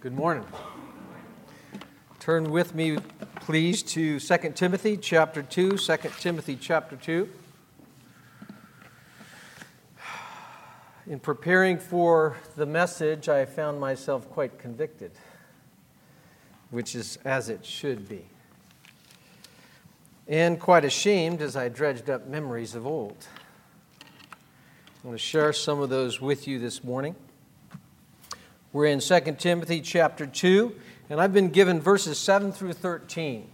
Good morning. Turn with me, please, to 2 Timothy chapter 2, 2 Timothy chapter 2. In preparing for the message, I found myself quite convicted, which is as it should be, and quite ashamed as I dredged up memories of old. I'm going to share some of those with you this morning. We're in 2 Timothy chapter 2, and I've been given verses 7 through 13.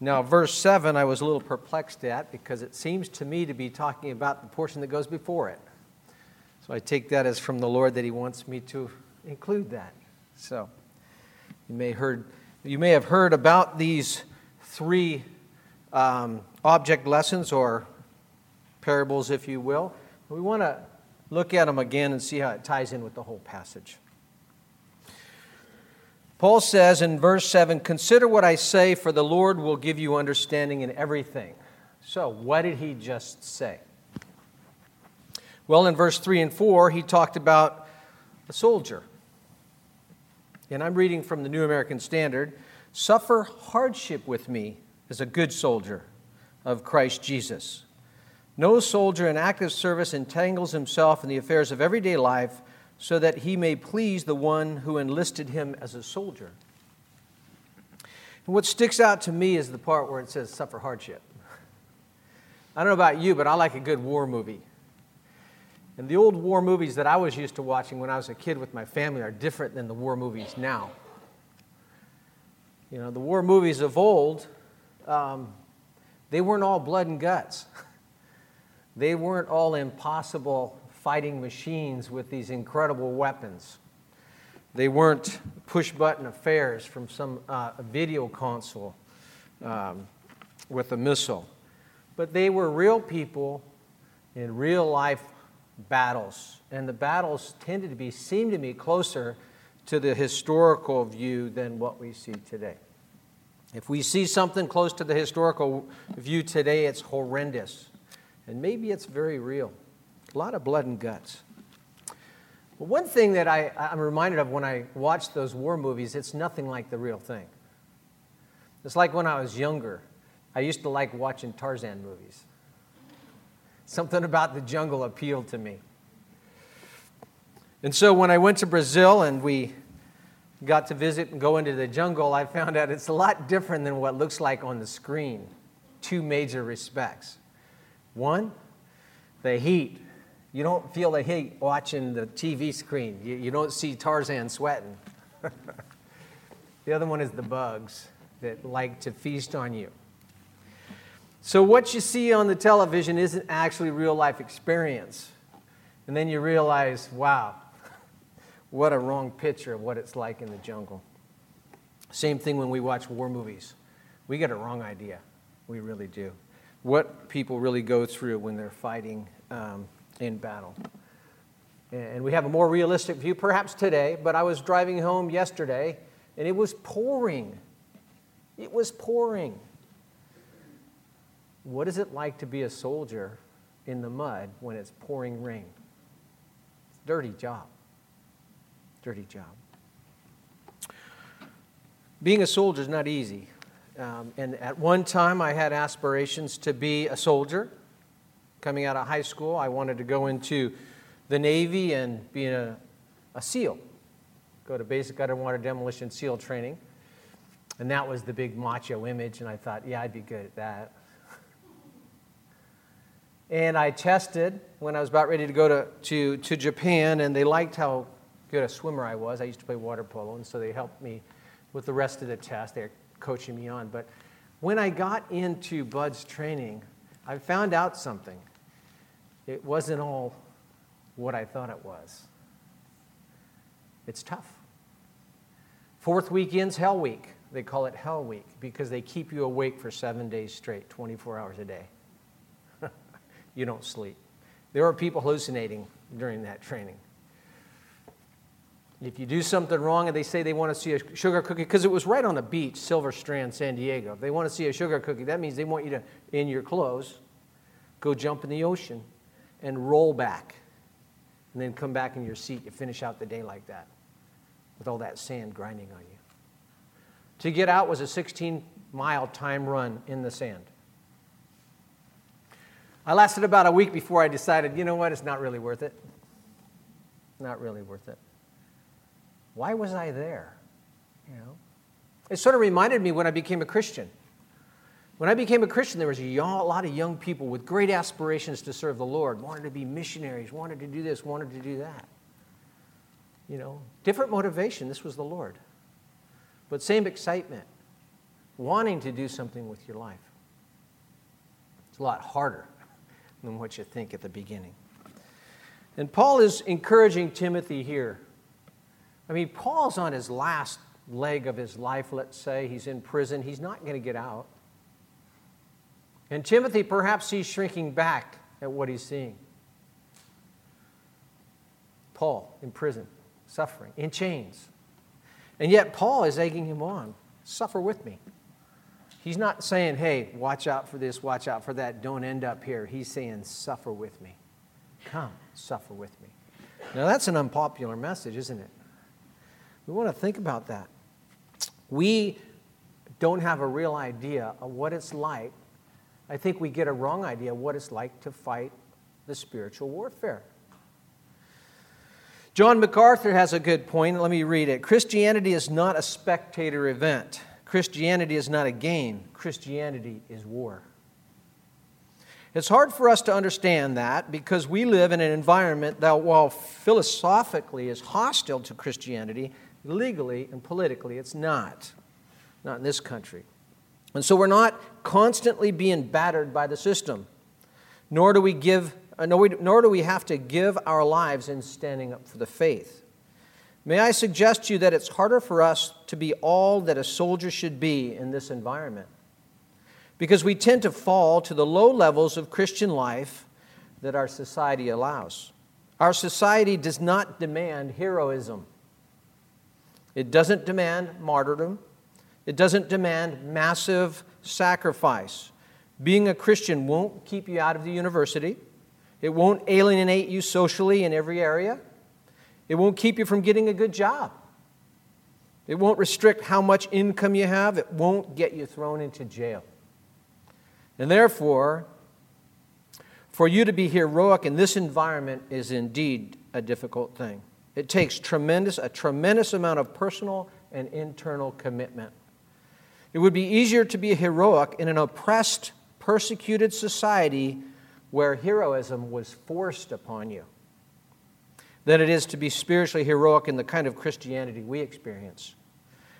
Now, verse 7 I was a little perplexed at because it seems to me to be talking about the portion that goes before it. So I take that as from the Lord that He wants me to include that. So you may have heard about these three object lessons or parables, if you will. We want to look at them again and see how it ties in with the whole passage. Paul says in verse 7, "Consider what I say, for the Lord will give you understanding in everything." So, what did he just say? Well, in verse 3 and 4, he talked about a soldier. And I'm reading from the New American Standard, "Suffer hardship with me as a good soldier of Christ Jesus. No soldier in active service entangles himself in the affairs of everyday life so that he may please the one who enlisted him as a soldier." And what sticks out to me is the part where it says suffer hardship. I don't know about you, but I like a good war movie. And the old war movies that I was used to watching when I was a kid with my family are different than the war movies now. You know, the war movies of old, they weren't all blood and guts. They weren't all impossible fighting machines with these incredible weapons. They weren't push-button affairs from some video console with a missile. But they were real people in real-life battles. And the battles tended to be, seemed to me, closer to the historical view than what we see today. If we see something close to the historical view today, it's horrendous. And maybe it's very real. A lot of blood and guts. But one thing that I'm reminded of when I watch those war movies, it's nothing like the real thing. It's like when I was younger. I used to like watching Tarzan movies. Something about the jungle appealed to me. And so when I went to Brazil and we got to visit and go into the jungle, I found out it's a lot different than what it looks like on the screen. Two major respects. One, the heat. You don't feel the heat watching the TV screen. You don't see Tarzan sweating. The other one is the bugs that like to feast on you. So what you see on the television isn't actually real-life experience. And then you realize, wow, what a wrong picture of what it's like in the jungle. Same thing when we watch war movies. We get a wrong idea. We really do. What people really go through when they're fighting in battle. And we have a more realistic view, perhaps today, but I was driving home yesterday, and it was pouring. It was pouring. What is it like to be a soldier in the mud when it's pouring rain? It's a dirty job. Dirty job. Being a soldier is not easy. And at one time, I had aspirations to be a soldier. Coming out of high school, I wanted to go into the Navy and be a SEAL. Go to basic underwater demolition SEAL training. And that was the big macho image, and I thought, yeah, I'd be good at that. And I tested when I was about ready to go to Japan, and they liked how good a swimmer I was. I used to play water polo, and so they helped me with the rest of the test. They're coaching me on. But when I got into Bud's training, I found out something. It wasn't all what I thought it was. It's tough. Fourth weekend's Hell Week. They call it Hell Week because they keep you awake for 7 days straight, 24 hours a day. You don't sleep. There are people hallucinating during that training. If you do something wrong and they say they want to see a sugar cookie, because it was right on the beach, Silver Strand, San Diego. If they want to see a sugar cookie, that means they want you to, in your clothes, go jump in the ocean and roll back and then come back in your seat. You finish out the day like that. with all that sand grinding on you. To get out was a 16-mile time run in the sand. I lasted about a week before I decided, you know what, it's not really worth it. Not really worth it. Why was I there? You know, it sort of reminded me when I became a Christian. When I became a Christian, there was a lot of young people with great aspirations to serve the Lord, wanted to be missionaries, wanted to do this, wanted to do that. You know, different motivation. This was the Lord. But same excitement, wanting to do something with your life. It's a lot harder than what you think at the beginning. And Paul is encouraging Timothy here. I mean, Paul's on his last leg of his life, let's say. He's in prison. He's not going to get out. And Timothy perhaps he's shrinking back at what he's seeing. Paul in prison, suffering, in chains. And yet Paul is egging him on. Suffer with me. He's not saying, hey, watch out for this, watch out for that, don't end up here. He's saying, suffer with me. Come, suffer with me. Now that's an unpopular message, isn't it? We want to think about that. We don't have a real idea of what it's like. I think we get a wrong idea of what it's like to fight the spiritual warfare. John MacArthur has a good point. Let me read it. Christianity is not a spectator event. Christianity is not a game. Christianity is war. It's hard for us to understand that because we live in an environment that, while philosophically is hostile to Christianity, legally and politically it's not. Not in this country. And so we're not constantly being battered by the system, nor do we have to give our lives in standing up for the faith. May I suggest to you that it's harder for us to be all that a soldier should be in this environment, because we tend to fall to the low levels of Christian life that our society allows. Our society does not demand heroism. It doesn't demand martyrdom. It doesn't demand massive sacrifice. Being a Christian won't keep you out of the university. It won't alienate you socially in every area. It won't keep you from getting a good job. It won't restrict how much income you have. It won't get you thrown into jail. And therefore, for you to be heroic in this environment is indeed a difficult thing. It takes a tremendous amount of personal and internal commitment. It would be easier to be heroic in an oppressed, persecuted society where heroism was forced upon you than it is to be spiritually heroic in the kind of Christianity we experience.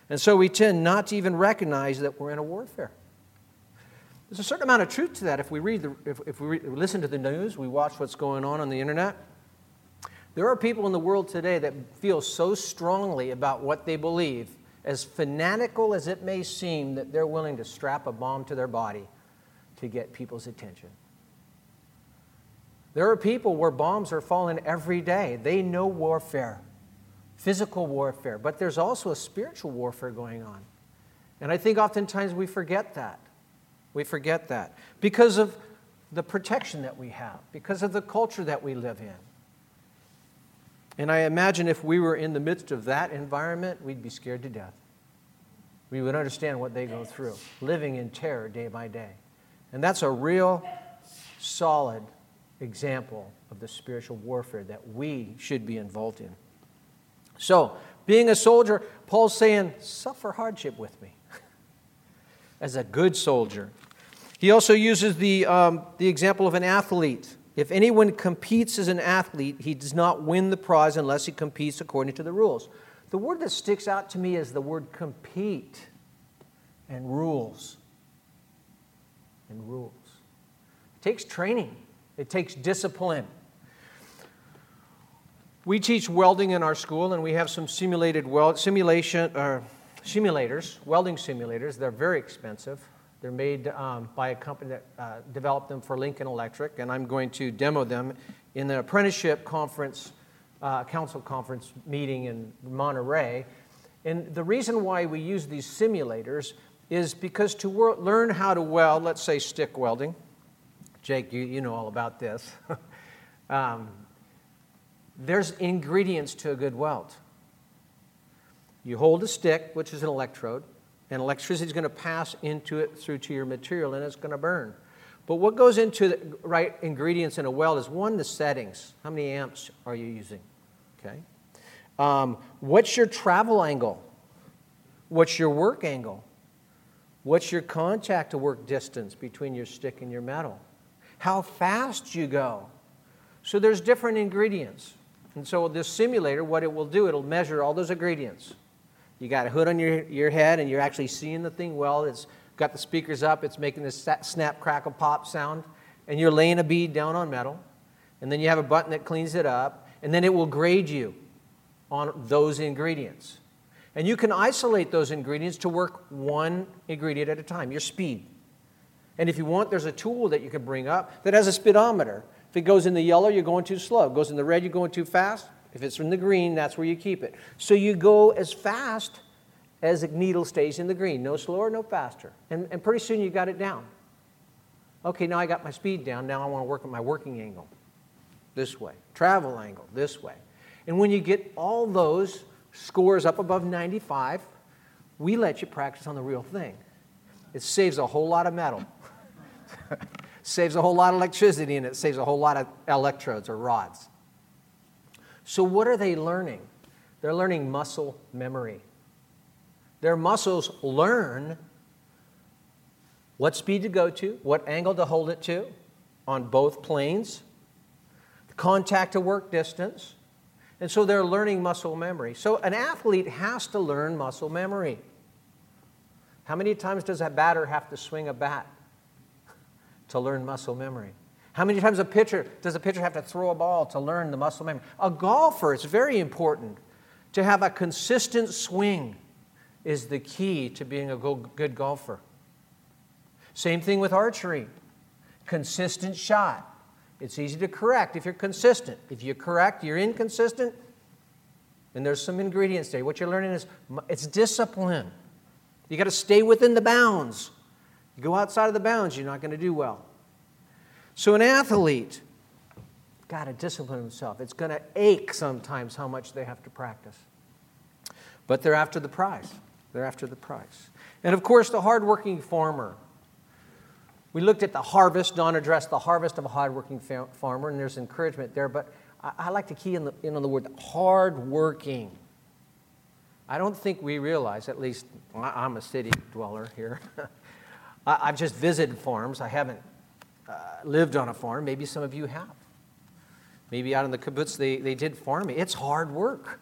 And so we tend not to even recognize that we're in a warfare. There's a certain amount of truth to that. If we read, if we listen to the news, we watch what's going on the internet. There are people in the world today that feel so strongly about what they believe, as fanatical as it may seem, that they're willing to strap a bomb to their body to get people's attention. There are people where bombs are falling every day. They know warfare, physical warfare, but there's also a spiritual warfare going on. And I think oftentimes we forget that. We forget that because of the protection that we have, because of the culture that we live in. And I imagine if we were in the midst of that environment, we'd be scared to death. We would understand what they go through, living in terror day by day. And that's a real solid example of the spiritual warfare that we should be involved in. So, being a soldier, Paul's saying, suffer hardship with me as a good soldier. He also uses the example of an athlete. If anyone competes as an athlete, he does not win the prize unless he competes according to the rules. The word that sticks out to me is the word compete and rules. And rules. It takes training. It takes discipline. We teach welding in our school, and we have some welding simulators. They're very expensive. They're made by a company that developed them for Lincoln Electric, and I'm going to demo them in the apprenticeship conference, council conference meeting in Monterey. And the reason why we use these simulators is because to learn how to weld, let's say stick welding. Jake, you know all about this. There's ingredients to a good weld. You hold a stick, which is an electrode, and electricity is going to pass into it through to your material, and it's going to burn. But what goes into the right ingredients in a weld is, one, the settings. How many amps are you using? Okay. What's your travel angle? What's your work angle? What's your contact to work distance between your stick and your metal? How fast you go? So there's different ingredients. And so this simulator, what it will do, it'll measure all those ingredients. You got a hood on your head, and you're actually seeing the thing well. It's got the speakers up. It's making this snap, crackle, pop sound. And you're laying a bead down on metal. And then you have a button that cleans it up. And then it will grade you on those ingredients. And you can isolate those ingredients to work one ingredient at a time, your speed. And if you want, there's a tool that you can bring up that has a speedometer. If it goes in the yellow, you're going too slow. If it goes in the red, you're going too fast. If it's in the green, that's where you keep it. So you go as fast as a needle stays in the green. No slower, no faster. And pretty soon you got it down. Okay, now I got my speed down. Now I want to work on my working angle this way, travel angle this way. And when you get all those scores up above 95, we let you practice on the real thing. It saves a whole lot of metal. Saves a whole lot of electricity, and it saves a whole lot of electrodes or rods. So what are they learning? They're learning muscle memory. Their muscles learn what speed to go to, what angle to hold it to on both planes, the contact to work distance. And so they're learning muscle memory. So an athlete has to learn muscle memory. How many times does a batter have to swing a bat to learn muscle memory? How many times does a pitcher have to throw a ball to learn the muscle memory? A golfer, it's very important to have a consistent swing is the key to being a good golfer. Same thing with archery. Consistent shot. It's easy to correct if you're consistent. If you correct, you're inconsistent, and there's some ingredients there. What you're learning is it's discipline. You got to stay within the bounds. You go outside of the bounds, you're not going to do well. So an athlete got to discipline himself. It's going to ache sometimes how much they have to practice. But they're after the prize. They're after the prize. And, of course, the hardworking farmer. We looked at the harvest. Don addressed the harvest of a hardworking farmer, and there's encouragement there. But I like to key in on the word hardworking. I don't think we realize, at least I'm a city dweller here, I've just visited farms. I haven't lived on a farm. Maybe some of you have. Maybe out in the kibbutz they did farming. It's hard work.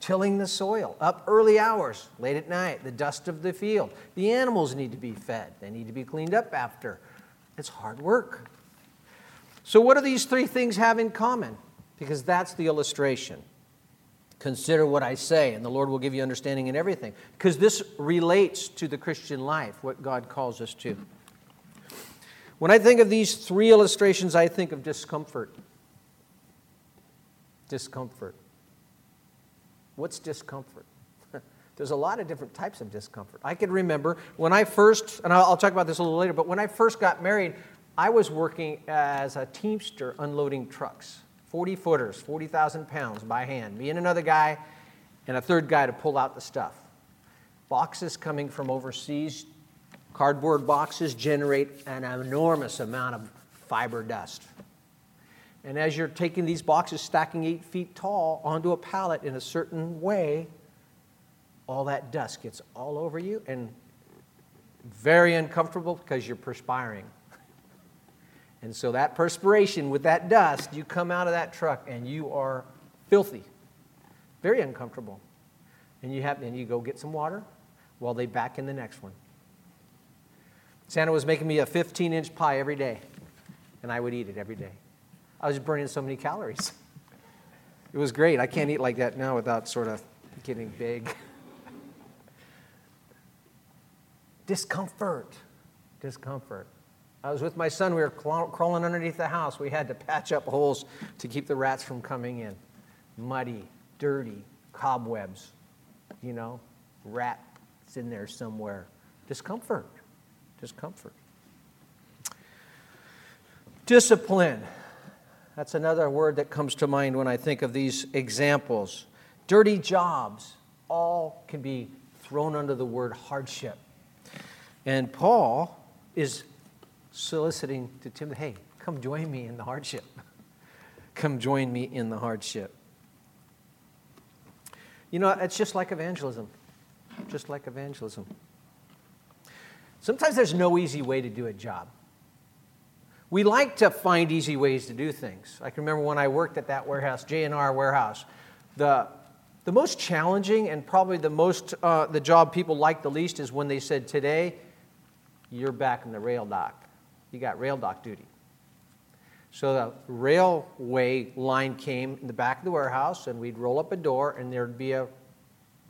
Tilling the soil, up early hours, late at night, the dust of the field. The animals need to be fed. They need to be cleaned up after. It's hard work. So what do these three things have in common? Because that's the illustration. Consider what I say, and the Lord will give you understanding in everything. Because this relates to the Christian life, what God calls us to. When I think of these three illustrations, I think of discomfort. Discomfort. What's discomfort? There's a lot of different types of discomfort. I could remember when I first, and I'll talk about this a little later, but when I first got married, I was working as a teamster unloading trucks. 40 footers, 40,000 pounds by hand. Me and another guy and a third guy to pull out the stuff. Boxes coming from overseas, cardboard boxes generate an enormous amount of fiber dust. And as you're taking these boxes, stacking 8 feet tall onto a pallet in a certain way, all that dust gets all over you and very uncomfortable because you're perspiring. And so that perspiration with that dust, you come out of that truck and you are filthy, very uncomfortable. And you go get some water while they back in the next one. Santa was making me a 15-inch pie every day, and I would eat it every day. I was burning so many calories. It was great. I can't eat like that now without sort of getting big. Discomfort. I was with my son. We were crawling underneath the house. We had to patch up holes to keep the rats from coming in. Muddy, dirty, cobwebs, rats in there somewhere. Discomfort. Discipline. That's another word that comes to mind when I think of these examples. Dirty jobs. all can be thrown under the word hardship. And Paul is soliciting to Timothy, hey, come join me in the hardship. Come join me in the hardship. You know, it's just like evangelism. Just like evangelism. Sometimes there's no easy way to do a job. We like to find easy ways to do things. I can remember when I worked at that warehouse, J&R warehouse, the most challenging and probably the most the job people liked the least is when they said, today, you're back in the rail dock. You got rail dock duty. So the railway line came in the back of the warehouse, and we'd roll up a door, and there'd be a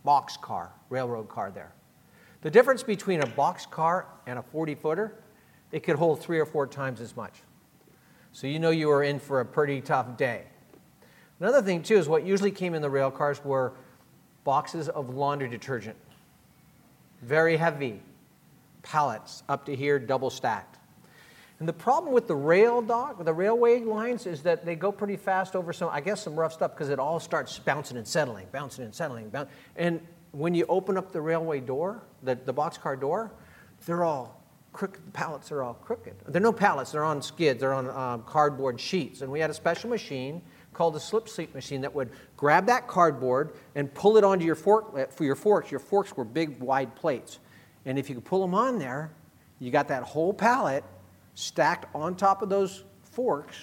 box car, railroad car there. The difference between a box car and a 40-footer, it could hold 3 or 4 times as much. So you know you were in for a pretty tough day. Another thing, too, is what usually came in the rail cars were boxes of laundry detergent. Very heavy. Pallets up to here, double stacked. And the problem with the railway lines is that they go pretty fast over some rough stuff because it all starts bouncing and settling. And when you open up the railway door, the boxcar door, they're all crooked. The pallets are all crooked. They're no pallets. They're on skids. They're on cardboard sheets. And we had a special machine called a slip seat machine that would grab that cardboard and pull it onto your fork. For your forks, were big, wide plates. And if you could pull them on there, you got that whole pallet stacked on top of those forks.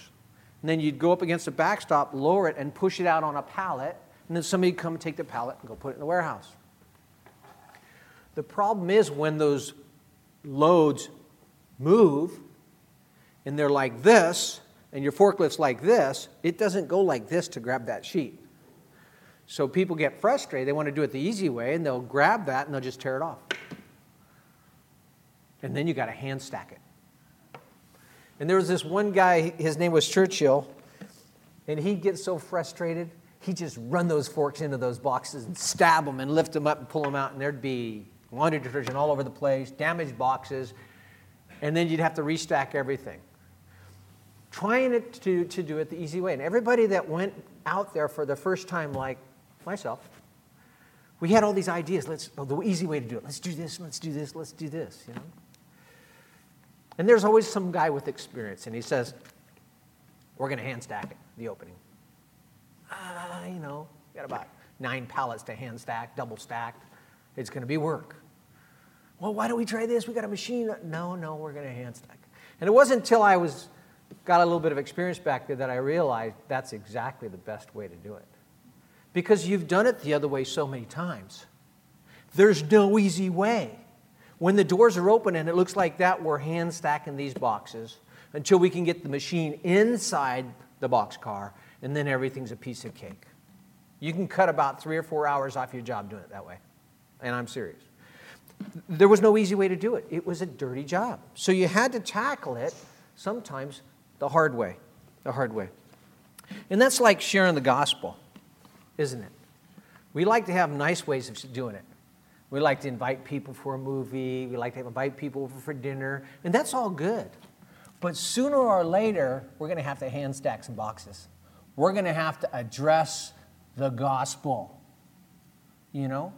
And then you'd go up against the backstop, lower it, and push it out on a pallet. And then somebody would come and take the pallet and go put it in the warehouse. The problem is when those loads move, and they're like this, and your forklift's like this, it doesn't go like this to grab that sheet. So people get frustrated. They want to do it the easy way, and they'll grab that, and they'll just tear it off. And then you got to hand stack it. And there was this one guy, his name was Churchill, and he'd get so frustrated, he'd just run those forks into those boxes and stab them and lift them up and pull them out, and there'd be laundry detergent all over the place, damaged boxes, and then you'd have to restack everything. Trying to do it the easy way. And everybody that went out there for the first time, like myself, we had all these ideas. The easy way to do it. Let's do this, you know. And there's always some guy with experience, and he says, we're going to hand stack it, the opening. Got about 9 pallets to hand stack, double stacked. It's going to be work. Well, why don't we try this? We got a machine. No, we're going to hand stack. And it wasn't until I got a little bit of experience back there that I realized that's exactly the best way to do it. Because you've done it the other way so many times. There's no easy way. When the doors are open and it looks like that, we're hand stacking these boxes until we can get the machine inside the boxcar, and then everything's a piece of cake. You can cut about 3 or 4 hours off your job doing it that way. And I'm serious. There was no easy way to do it. It was a dirty job. So you had to tackle it sometimes the hard way. And that's like sharing the gospel, isn't it? We like to have nice ways of doing it. We like to invite people for a movie. We like to invite people over for dinner. And that's all good. But sooner or later, we're going to have to hand stack some boxes. We're going to have to address the gospel, you know?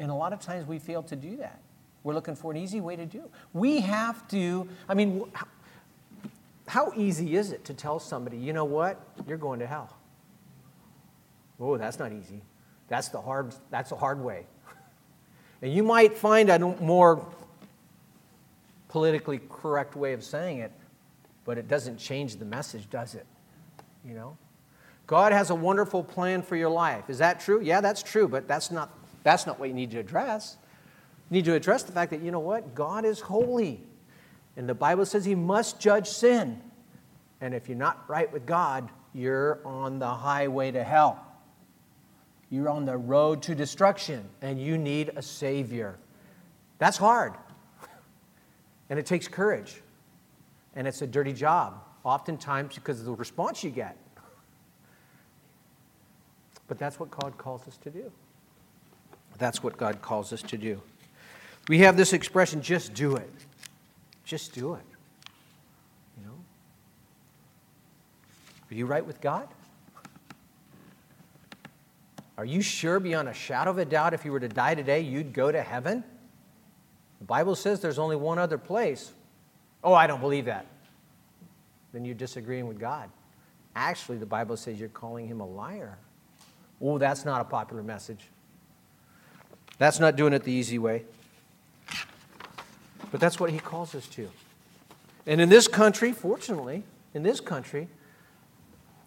And a lot of times we fail to do that. We're looking for an easy way to do it. We have to, how easy is it to tell somebody, you know what, you're going to hell? Oh, that's not easy. That's the hard way. And you might find a more politically correct way of saying it, but it doesn't change the message, does it? You know? God has a wonderful plan for your life. Is that true? Yeah, that's true, but that's not what you need to address. You need to address the fact that, you know what? God is holy. And the Bible says he must judge sin. And if you're not right with God, you're on the highway to hell. You're on the road to destruction. And you need a Savior. That's hard. And it takes courage. And it's a dirty job, oftentimes because of the response you get. But that's what God calls us to do. That's what God calls us to do. We have this expression, just do it. Just do it. You know? Are you right with God? Are you sure beyond a shadow of a doubt if you were to die today, you'd go to heaven? The Bible says there's only one other place. Oh, I don't believe that. Then you're disagreeing with God. Actually, the Bible says you're calling him a liar. Oh, that's not a popular message. That's not doing it the easy way. But that's what he calls us to. And in this country, fortunately, in this country,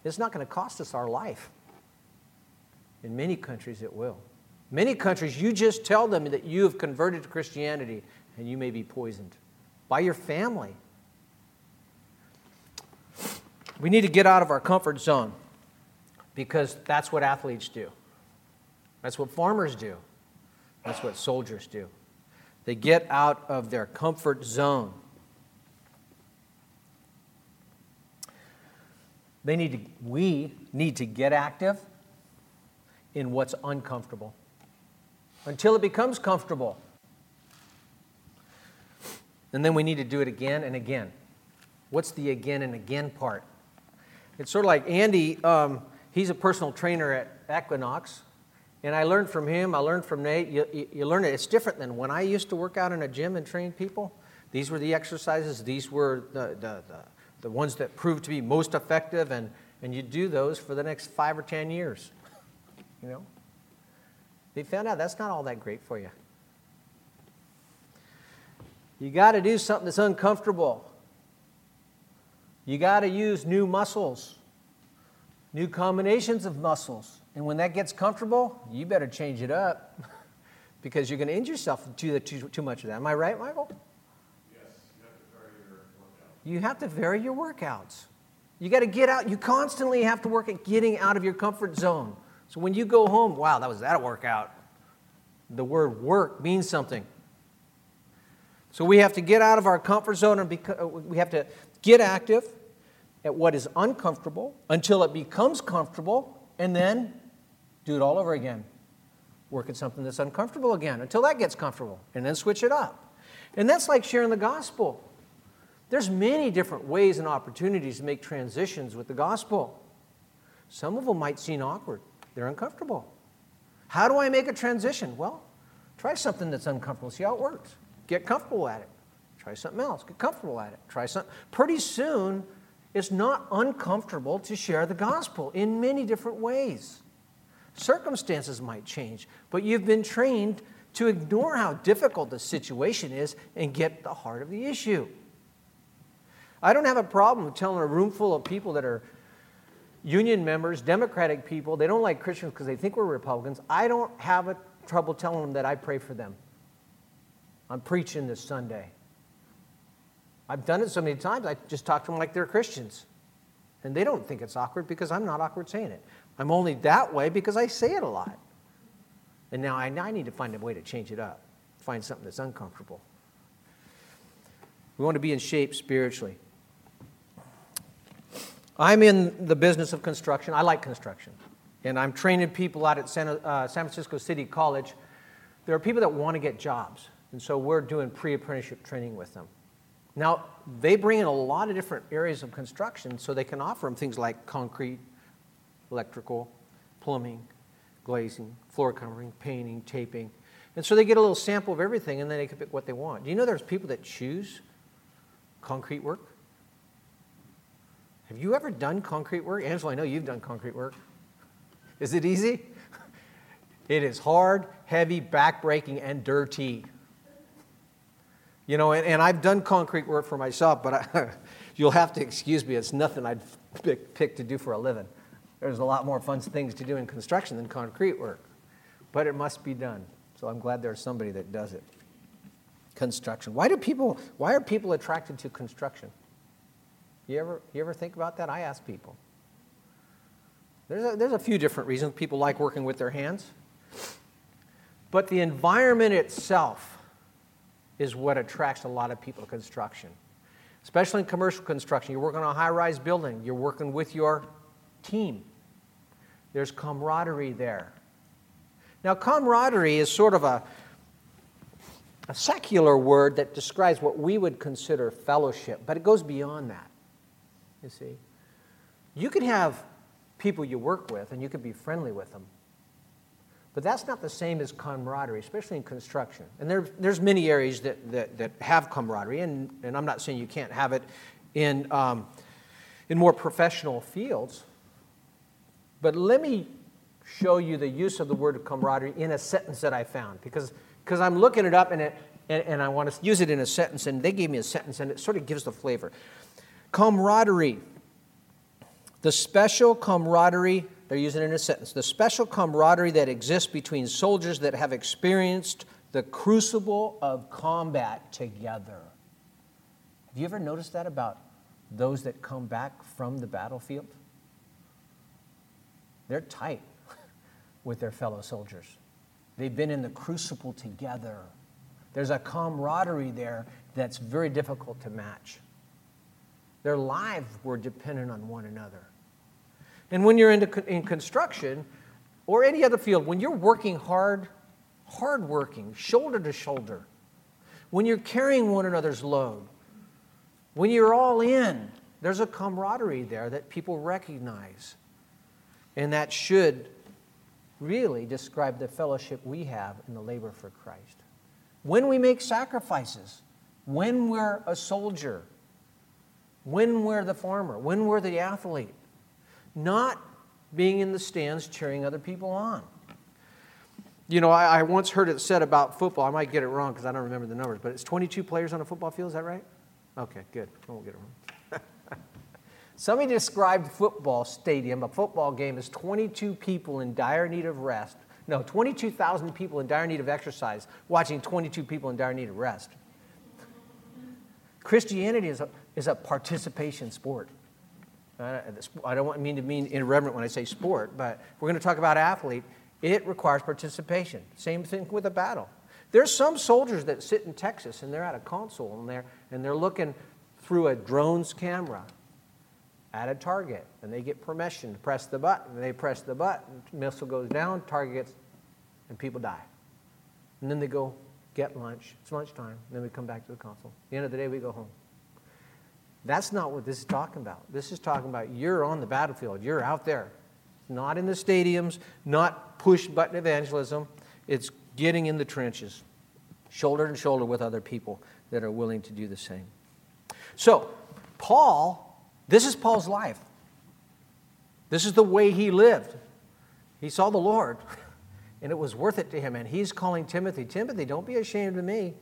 it's not going to cost us our life. In many countries, it will. Many countries, you just tell them that you have converted to Christianity and you may be poisoned by your family. We need to get out of our comfort zone because that's what athletes do. That's what farmers do. That's what soldiers do. They get out of their comfort zone. We need to get active in what's uncomfortable until it becomes comfortable. And then we need to do it again and again. What's the again and again part? It's sort of like Andy, he's a personal trainer at Equinox. And I learned from him, I learned from Nate. You learn it. It's different than when I used to work out in a gym and train people. These were the exercises. These were the ones that proved to be most effective. And you do those for the next 5 or 10 years. You know? They found out that's not all that great for you. You got to do something that's uncomfortable. You got to use new muscles, new combinations of muscles. And when that gets comfortable, you better change it up because you're going to injure yourself too much of that. Am I right, Michael? Yes, you have to vary your workouts. You have to vary your workouts. You got to get out. You constantly have to work at getting out of your comfort zone. So when you go home, wow, that workout. The word work means something. So we have to get out of our comfort zone and we have to get active at what is uncomfortable until it becomes comfortable and then do it all over again. Work at something that's uncomfortable again until that gets comfortable, and then switch it up. And that's like sharing the gospel. There's many different ways and opportunities to make transitions with the gospel. Some of them might seem awkward. They're uncomfortable. How do I make a transition? Well, try something that's uncomfortable. See how it works. Get comfortable at it. Try something else. Get comfortable at it. Try something. Pretty soon, it's not uncomfortable to share the gospel in many different ways. Circumstances might change, but you've been trained to ignore how difficult the situation is and get to the heart of the issue. I don't have a problem telling a room full of people that are union members, Democratic people, they don't like Christians because they think we're Republicans. I don't have a trouble telling them that I pray for them. I'm preaching this Sunday. I've done it so many times, I just talk to them like they're Christians. And they don't think it's awkward because I'm not awkward saying it. I'm only that way because I say it a lot. And now I need to find a way to change it up, find something that's uncomfortable. We want to be in shape spiritually. I'm in the business of construction. I like construction. And I'm training people out at San Francisco City College. There are people that want to get jobs. And so we're doing pre-apprenticeship training with them. Now, they bring in a lot of different areas of construction, so they can offer them things like concrete, electrical, plumbing, glazing, floor covering, painting, taping. And so they get a little sample of everything, and then they can pick what they want. Do you know there's people that choose concrete work? Have you ever done concrete work? Angela, I know you've done concrete work. Is it easy? It is hard, heavy, back-breaking, and dirty. You know, and I've done concrete work for myself, but you'll have to excuse me. It's nothing I'd pick to do for a living. There's a lot more fun things to do in construction than concrete work. But it must be done. So I'm glad there's somebody that does it. Construction. Why are people attracted to construction? You ever think about that? I ask people. There's a few different reasons. People like working with their hands. But the environment itself is what attracts a lot of people to construction. Especially in commercial construction, you're working on a high-rise building, you're working with your team. There's camaraderie there. Now, camaraderie is sort of a secular word that describes what we would consider fellowship, but it goes beyond that, you see. You can have people you work with, and you can be friendly with them, But that's not the same as camaraderie, especially in construction. And there's many areas that have camaraderie, and I'm not saying you can't have it in more professional fields. But let me show you the use of the word camaraderie in a sentence that I found, because I'm looking it up and I want to use it in a sentence, and they gave me a sentence, and it sort of gives the flavor. Camaraderie, the special camaraderie. They're using it in a sentence. The special camaraderie that exists between soldiers that have experienced the crucible of combat together. Have you ever noticed that about those that come back from the battlefield? They're tight with their fellow soldiers. They've been in the crucible together. There's a camaraderie there that's very difficult to match. Their lives were dependent on one another. And when you're in construction or any other field, when you're working hard working, shoulder to shoulder, when you're carrying one another's load, when you're all in, there's a camaraderie there that people recognize. And that should really describe the fellowship we have in the labor for Christ. When we make sacrifices, when we're a soldier, when we're the farmer, when we're the athlete, not being in the stands cheering other people on. You know, I once heard it said about football. I might get it wrong because I don't remember the numbers, but it's 22 players on a football field. Is that right? Okay, good. I won't get it wrong. Somebody described football stadium, a football game, as 22,000 people in dire need of exercise watching 22 people in dire need of rest. Christianity is a participation sport. I don't mean to mean irreverent when I say sport, but we're going to talk about athlete. It requires participation. Same thing with a battle. There's some soldiers that sit in Texas and they're at a console and they're looking through a drone's camera at a target, and they get permission to press the button. And they press the button, missile goes down, target gets, and people die. And then they go get lunch. It's lunchtime. And then we come back to the console. At the end of the day, we go home. That's not what this is talking about. This is talking about you're on the battlefield. You're out there. Not in the stadiums, not push-button evangelism. It's getting in the trenches, shoulder to shoulder with other people that are willing to do the same. So, this is Paul's life. This is the way he lived. He saw the Lord, and it was worth it to him. And he's calling Timothy, don't be ashamed of me.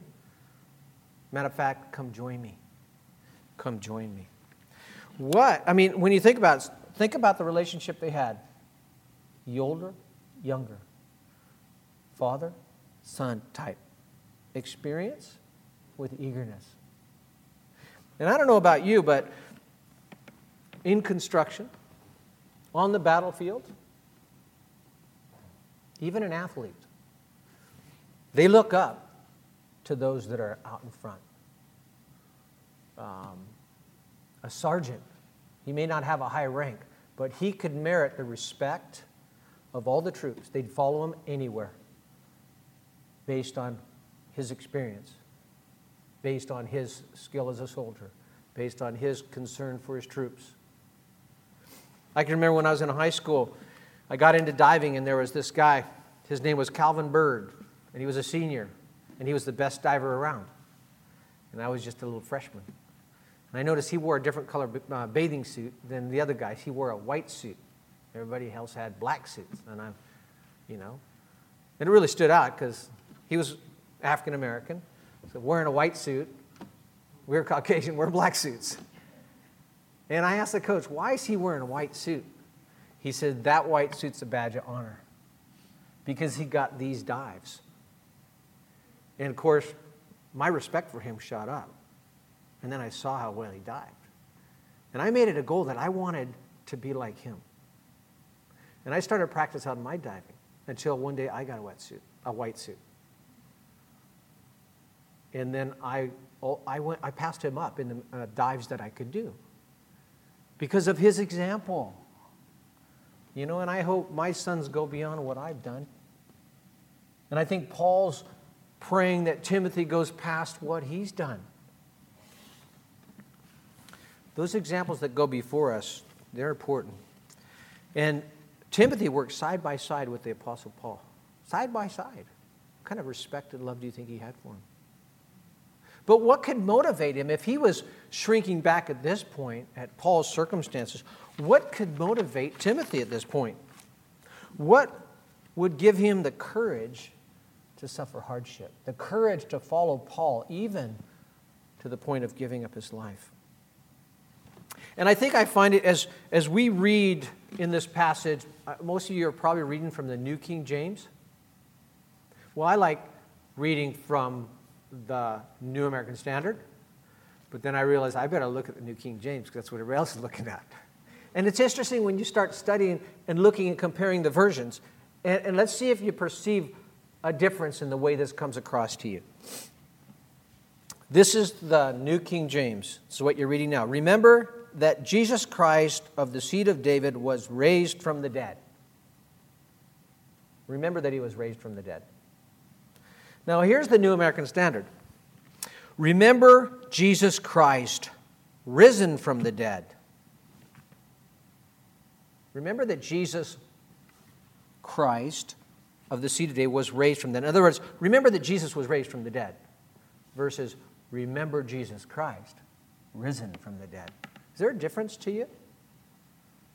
Matter of fact, come join me. Come join me. When you think about it, think about the relationship they had. Older, younger. Father, son type. Experience with eagerness. And I don't know about you, but in construction, on the battlefield, even an athlete, they look up to those that are out in front. A sergeant, he may not have a high rank, but he could merit the respect of all the troops. They'd follow him anywhere based on his experience, based on his skill as a soldier, based on his concern for his troops. I can remember when I was in high school, I got into diving, and there was this guy. His name was Calvin Bird, and he was a senior, and he was the best diver around. And I was just a little freshman. And I noticed he wore a different color bathing suit than the other guys. He wore a white suit. Everybody else had black suits. And it really stood out because he was African American. So wearing a white suit, we were Caucasian, we're black suits. And I asked the coach, why is he wearing a white suit? He said, that white suit's a badge of honor because he got these dives. And of course, my respect for him shot up. And then I saw how well he dived. And I made it a goal that I wanted to be like him. And I started practice on my diving until one day I got a white suit. And then I passed him up in the dives that I could do because of his example. You know, and I hope my sons go beyond what I've done. And I think Paul's praying that Timothy goes past what he's done. Those examples that go before us, they're important. And Timothy worked side by side with the Apostle Paul. side by side. What kind of respect and love do you think he had for him? But what could motivate him if he was shrinking back at this point, at Paul's circumstances? What could motivate Timothy at this point? What would give him the courage to suffer hardship, the courage to follow Paul, even to the point of giving up his life? And I think I find it, as we read in this passage, most of you are probably reading from the New King James. Well, I like reading from the New American Standard, but then I realized I better look at the New King James because that's what everybody else is looking at. And it's interesting when you start studying and looking and comparing the versions, and let's see if you perceive a difference in the way this comes across to you. This is the New King James. This is what you're reading now. Remember that Jesus Christ of the seed of David was raised from the dead. Remember that he was raised from the dead. Now here's the New American Standard. Remember Jesus Christ risen from the dead. Remember that Jesus Christ of the seed of David was raised from the dead. In other words, remember that Jesus was raised from the dead versus remember Jesus Christ risen from the dead. Is there a difference to you?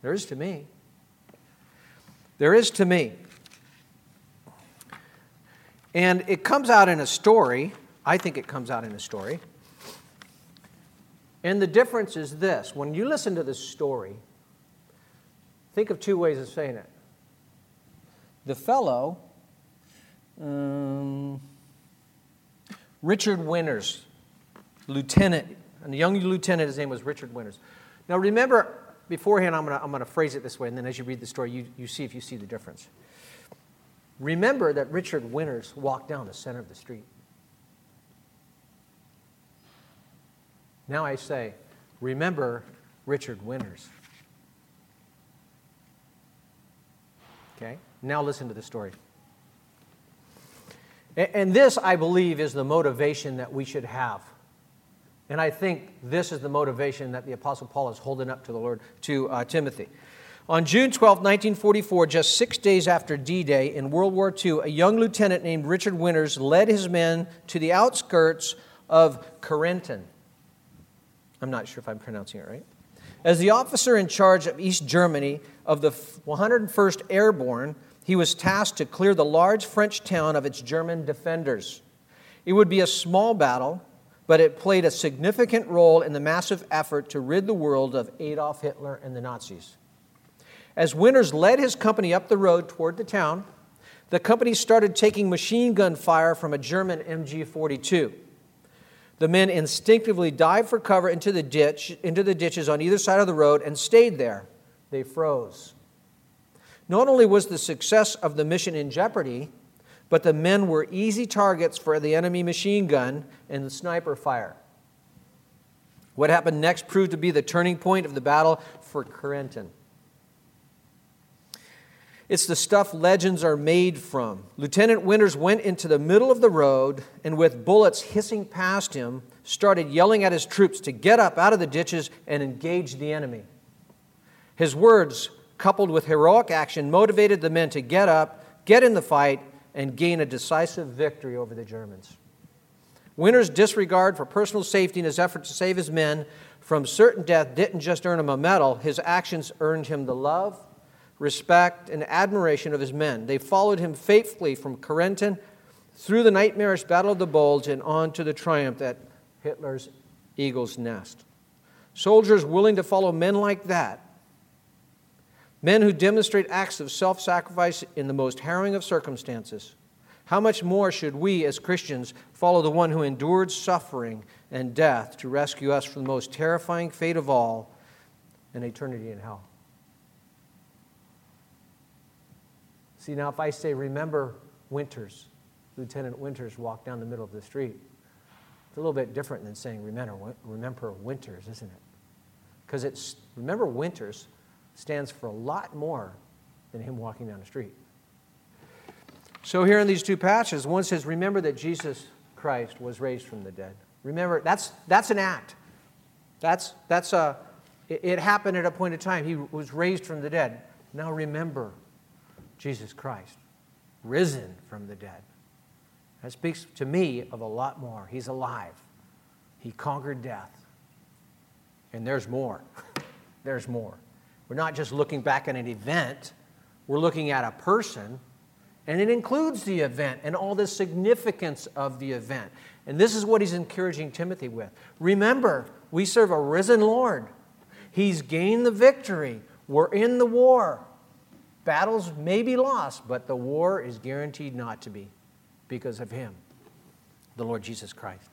There is to me. There is to me. And it comes out in a story. I think it comes out in a story. And the difference is this. When you listen to this story, think of two ways of saying it. The fellow, Richard Winters, lieutenant, and the young lieutenant, his name was Richard Winters. Now remember, beforehand, I'm going to phrase it this way, and then as you read the story, you see if you see the difference. Remember that Richard Winters walked down the center of the street. Now I say, remember Richard Winters. Okay, now listen to the story. And this, I believe, is the motivation that we should have. And I think this is the motivation that the Apostle Paul is holding up to the Lord, to Timothy. On June 12, 1944, just 6 days after D-Day in World War II, a young lieutenant named Richard Winters led his men to the outskirts of Carentan. I'm not sure if I'm pronouncing it right. As the officer in charge of East Germany of the 101st Airborne, he was tasked to clear the large French town of its German defenders. It would be a small battle, but it played a significant role in the massive effort to rid the world of Adolf Hitler and the Nazis. As Winters led his company up the road toward the town, the company started taking machine gun fire from a German MG42. The men instinctively dived for cover into the ditches on either side of the road and stayed there. They froze. Not only was the success of the mission in jeopardy, but the men were easy targets for the enemy machine gun and the sniper fire. What happened next proved to be the turning point of the battle for Carentan. It's the stuff legends are made from. Lieutenant Winters went into the middle of the road and with bullets hissing past him, started yelling at his troops to get up out of the ditches and engage the enemy. His words, coupled with heroic action, motivated the men to get up, get in the fight, and gain a decisive victory over the Germans. Winters' disregard for personal safety in his effort to save his men from certain death didn't just earn him a medal. His actions earned him the love, respect, and admiration of his men. They followed him faithfully from Carentan through the nightmarish Battle of the Bulge and on to the triumph at Hitler's Eagle's Nest. Soldiers willing to follow men like that, men who demonstrate acts of self-sacrifice in the most harrowing of circumstances, how much more should we as Christians follow the one who endured suffering and death to rescue us from the most terrifying fate of all, an eternity in hell? See, now if I say, remember Winters, Lieutenant Winters walked down the middle of the street, it's a little bit different than saying, remember Winters, isn't it? Because it's, remember Winters stands for a lot more than him walking down the street. So here in these two passages, one says, remember that Jesus Christ was raised from the dead. Remember, that's an act. It happened at a point in time. He was raised from the dead. Now remember Jesus Christ risen from the dead. That speaks to me of a lot more. He's alive. He conquered death. And there's more. There's more. We're not just looking back at an event. We're looking at a person, and it includes the event and all the significance of the event. And this is what he's encouraging Timothy with. Remember, we serve a risen Lord. He's gained the victory. We're in the war. Battles may be lost, but the war is guaranteed not to be because of him, the Lord Jesus Christ.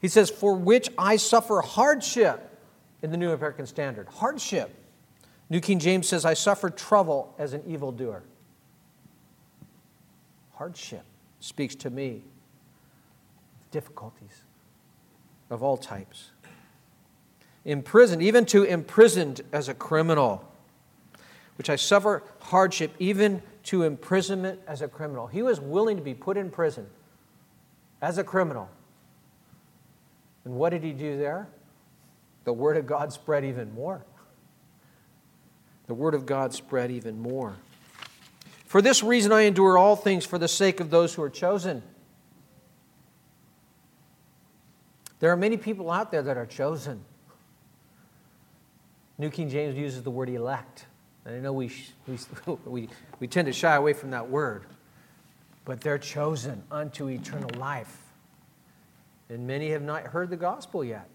He says, for which I suffer hardship, in the New American Standard. Hardship. New King James says, I suffer trouble as an evildoer. Hardship speaks to me of difficulties of all types. Imprisoned, even to imprisoned as a criminal, which I suffer hardship even to imprisonment as a criminal. He was willing to be put in prison as a criminal. And what did he do there? The Word of God spread even more. The Word of God spread even more. For this reason I endure all things for the sake of those who are chosen. There are many people out there that are chosen. New King James uses the word elect. And I know we tend to shy away from that word. But they're chosen unto eternal life. And many have not heard the gospel yet,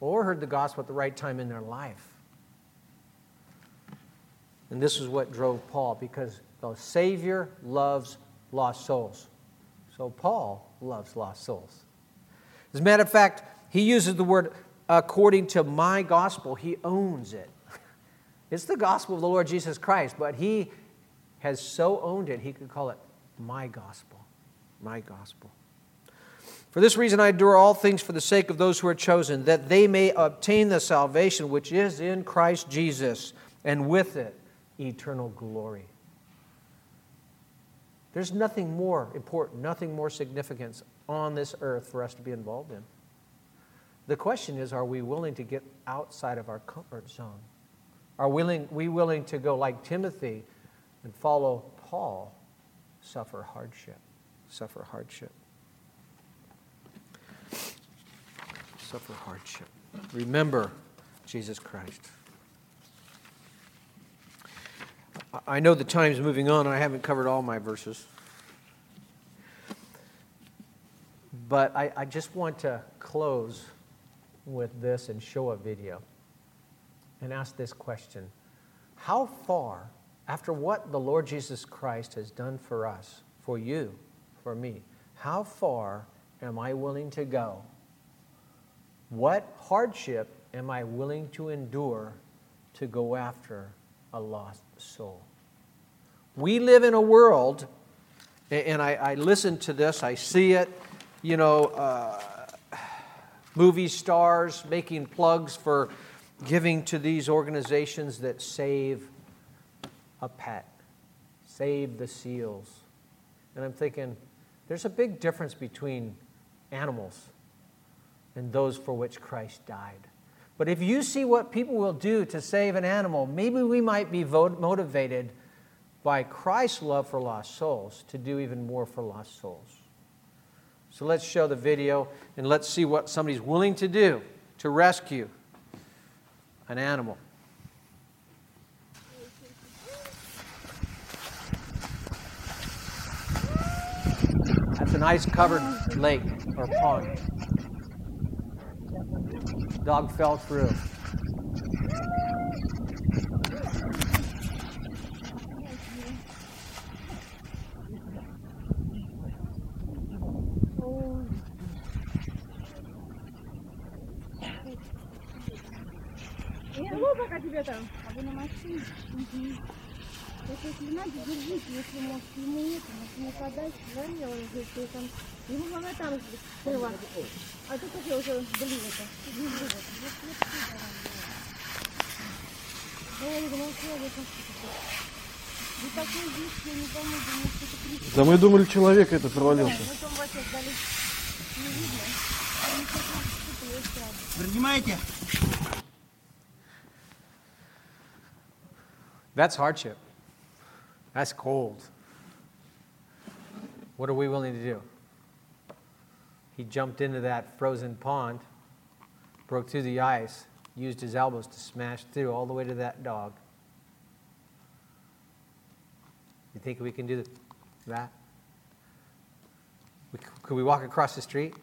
or heard the gospel at the right time in their life. And this is what drove Paul, because the Savior loves lost souls. So Paul loves lost souls. As a matter of fact, he uses the word, according to my gospel, he owns it. It's the gospel of the Lord Jesus Christ, but he has so owned it, he could call it my gospel, my gospel. For this reason I endure all things for the sake of those who are chosen, that they may obtain the salvation which is in Christ Jesus, and with it eternal glory. There's nothing more important, nothing more significant on this earth for us to be involved in. The question is, are we willing to get outside of our comfort zone? Are we willing to go like Timothy and follow Paul, suffer hardship, suffer hardship? Suffer hardship. Remember Jesus Christ. I know the time's moving on, and I haven't covered all my verses. But I just want to close with this and show a video and ask this question. How far, after what the Lord Jesus Christ has done for us, for you, for me, how far am I willing to go? What hardship am I willing to endure to go after a lost soul? We live in a world, and I listen to this, I see it, movie stars making plugs for giving to these organizations that save a pet, save the seals. And I'm thinking, there's a big difference between animals and those for which Christ died. But if you see what people will do to save an animal, maybe we might be motivated by Christ's love for lost souls to do even more for lost souls. So let's show the video and let's see what somebody's willing to do to rescue an animal. That's an ice-covered lake or pond. Dog fell through. Да мы думали, человек это провалился. Принимаете? That's hardship. That's cold. What are we willing to do? He jumped into that frozen pond, broke through the ice, used his elbows to smash through all the way to that dog. You think we can do that? Could we walk across the street?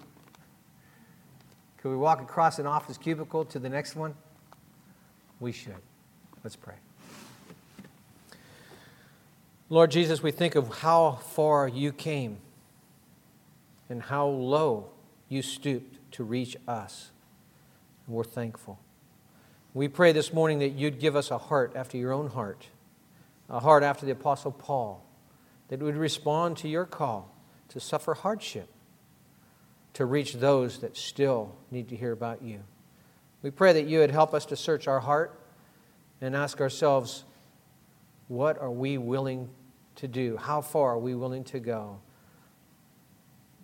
Could we walk across an office cubicle to the next one? We should. Let's pray. Lord Jesus, we think of how far you came and how low you stooped to reach us. And we're thankful. We pray this morning that you'd give us a heart after your own heart, a heart after the Apostle Paul, that would respond to your call to suffer hardship, to reach those that still need to hear about you. We pray that you would help us to search our heart and ask ourselves, what are we willing to do? How far are we willing to go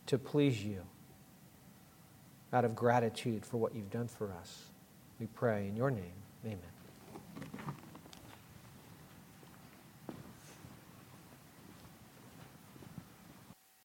to please you out of gratitude for what you've done for us? We pray in your name. Amen.